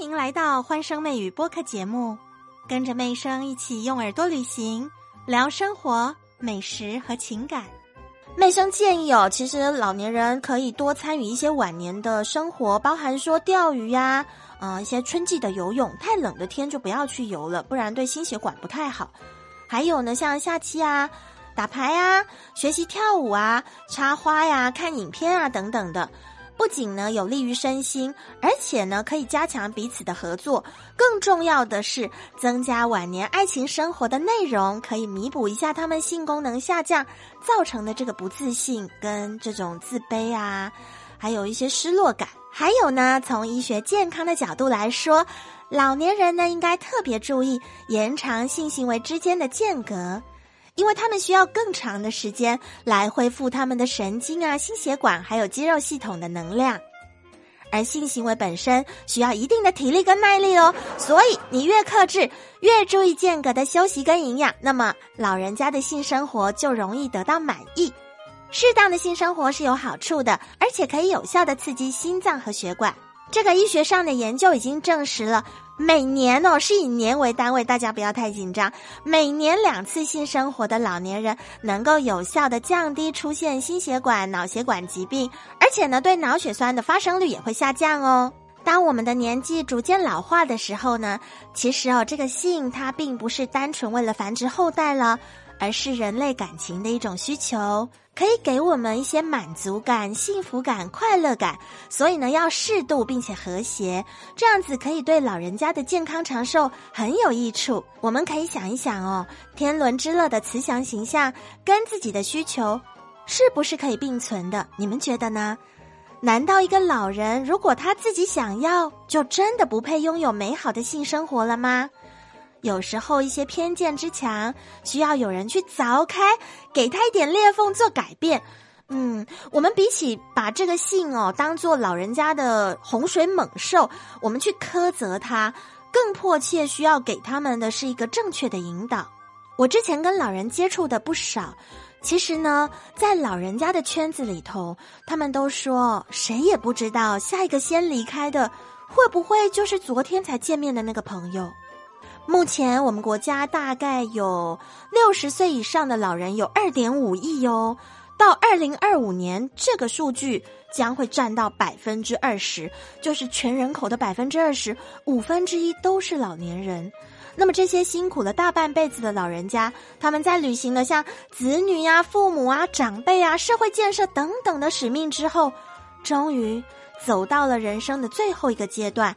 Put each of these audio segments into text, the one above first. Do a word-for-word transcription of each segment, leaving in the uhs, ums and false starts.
欢迎来到欢声妹语播客节目，跟着妹声一起用耳朵旅行，聊生活、美食和情感。妹生建议哦，其实老年人可以多参与一些晚年的生活，包含说钓鱼啊，呃，一些春季的游泳，太冷的天就不要去游了，不然对心血管不太好。还有呢，像下棋啊、打牌啊、学习跳舞啊、插花呀、啊、看影片啊等等的，不仅呢有利于身心，而且呢可以加强彼此的合作。更重要的是，增加晚年爱情生活的内容，可以弥补一下他们性功能下降造成的这个不自信跟这种自卑啊，还有一些失落感。还有呢，从医学健康的角度来说，老年人呢应该特别注意延长性行为之间的间隔，因为他们需要更长的时间来恢复他们的神经啊、心血管还有肌肉系统的能量，而性行为本身需要一定的体力跟耐力哦，所以你越克制，越注意间隔的休息跟营养，那么老人家的性生活就容易得到满意。适当的性生活是有好处的，而且可以有效的刺激心脏和血管。这个医学上的研究已经证实了，每年哦是以年为单位，大家不要太紧张，每年两次性生活的老年人能够有效的降低出现心血管、脑血管疾病，而且呢对脑血栓的发生率也会下降哦。当我们的年纪逐渐老化的时候呢，其实哦这个性它并不是单纯为了繁殖后代了，而是人类感情的一种需求，可以给我们一些满足感、幸福感、快乐感，所以呢要适度并且和谐，这样子可以对老人家的健康长寿很有益处。我们可以想一想哦，天伦之乐的慈祥形象跟自己的需求是不是可以并存的，你们觉得呢？难道一个老人如果他自己想要，就真的不配拥有美好的性生活了吗？有时候一些偏见之墙需要有人去凿开，给他一点裂缝做改变。嗯，我们比起把这个性哦当作老人家的洪水猛兽，我们去苛责他，更迫切需要给他们的是一个正确的引导。我之前跟老人接触的不少，其实呢在老人家的圈子里头，他们都说谁也不知道下一个先离开的会不会就是昨天才见面的那个朋友。目前我们国家大概有六十岁以上的老人有 二点五亿哟，到二零二五年这个数据将会占到 百分之二十， 就是全人口的 百分之二十， 五分之一都是老年人。那么这些辛苦了大半辈子的老人家，他们在履行了像子女啊、父母啊、长辈啊、社会建设等等的使命之后，终于走到了人生的最后一个阶段。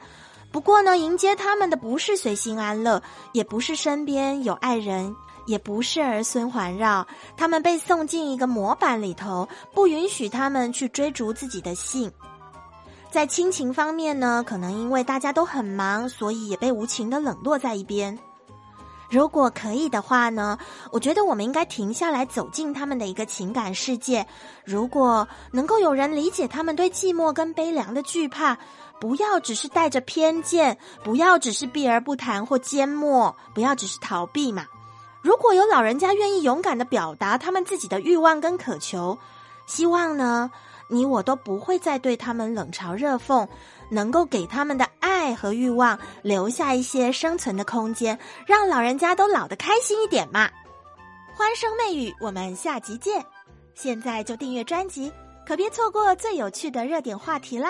不过呢，迎接他们的不是随心安乐，也不是身边有爱人，也不是儿孙环绕，他们被送进一个模板里头，不允许他们去追逐自己的性。在亲情方面呢，可能因为大家都很忙，所以也被无情的冷落在一边。如果可以的话呢，我觉得我们应该停下来走进他们的一个情感世界。如果能够有人理解他们对寂寞跟悲凉的惧怕，不要只是带着偏见，不要只是避而不谈或缄默，不要只是逃避嘛。如果有老人家愿意勇敢地表达他们自己的欲望跟渴求，希望呢你我都不会再对他们冷嘲热讽，能够给他们的爱和欲望留下一些生存的空间，让老人家都老得开心一点嘛。欢声妹语，我们下集见。现在就订阅专辑，可别错过最有趣的热点话题啦。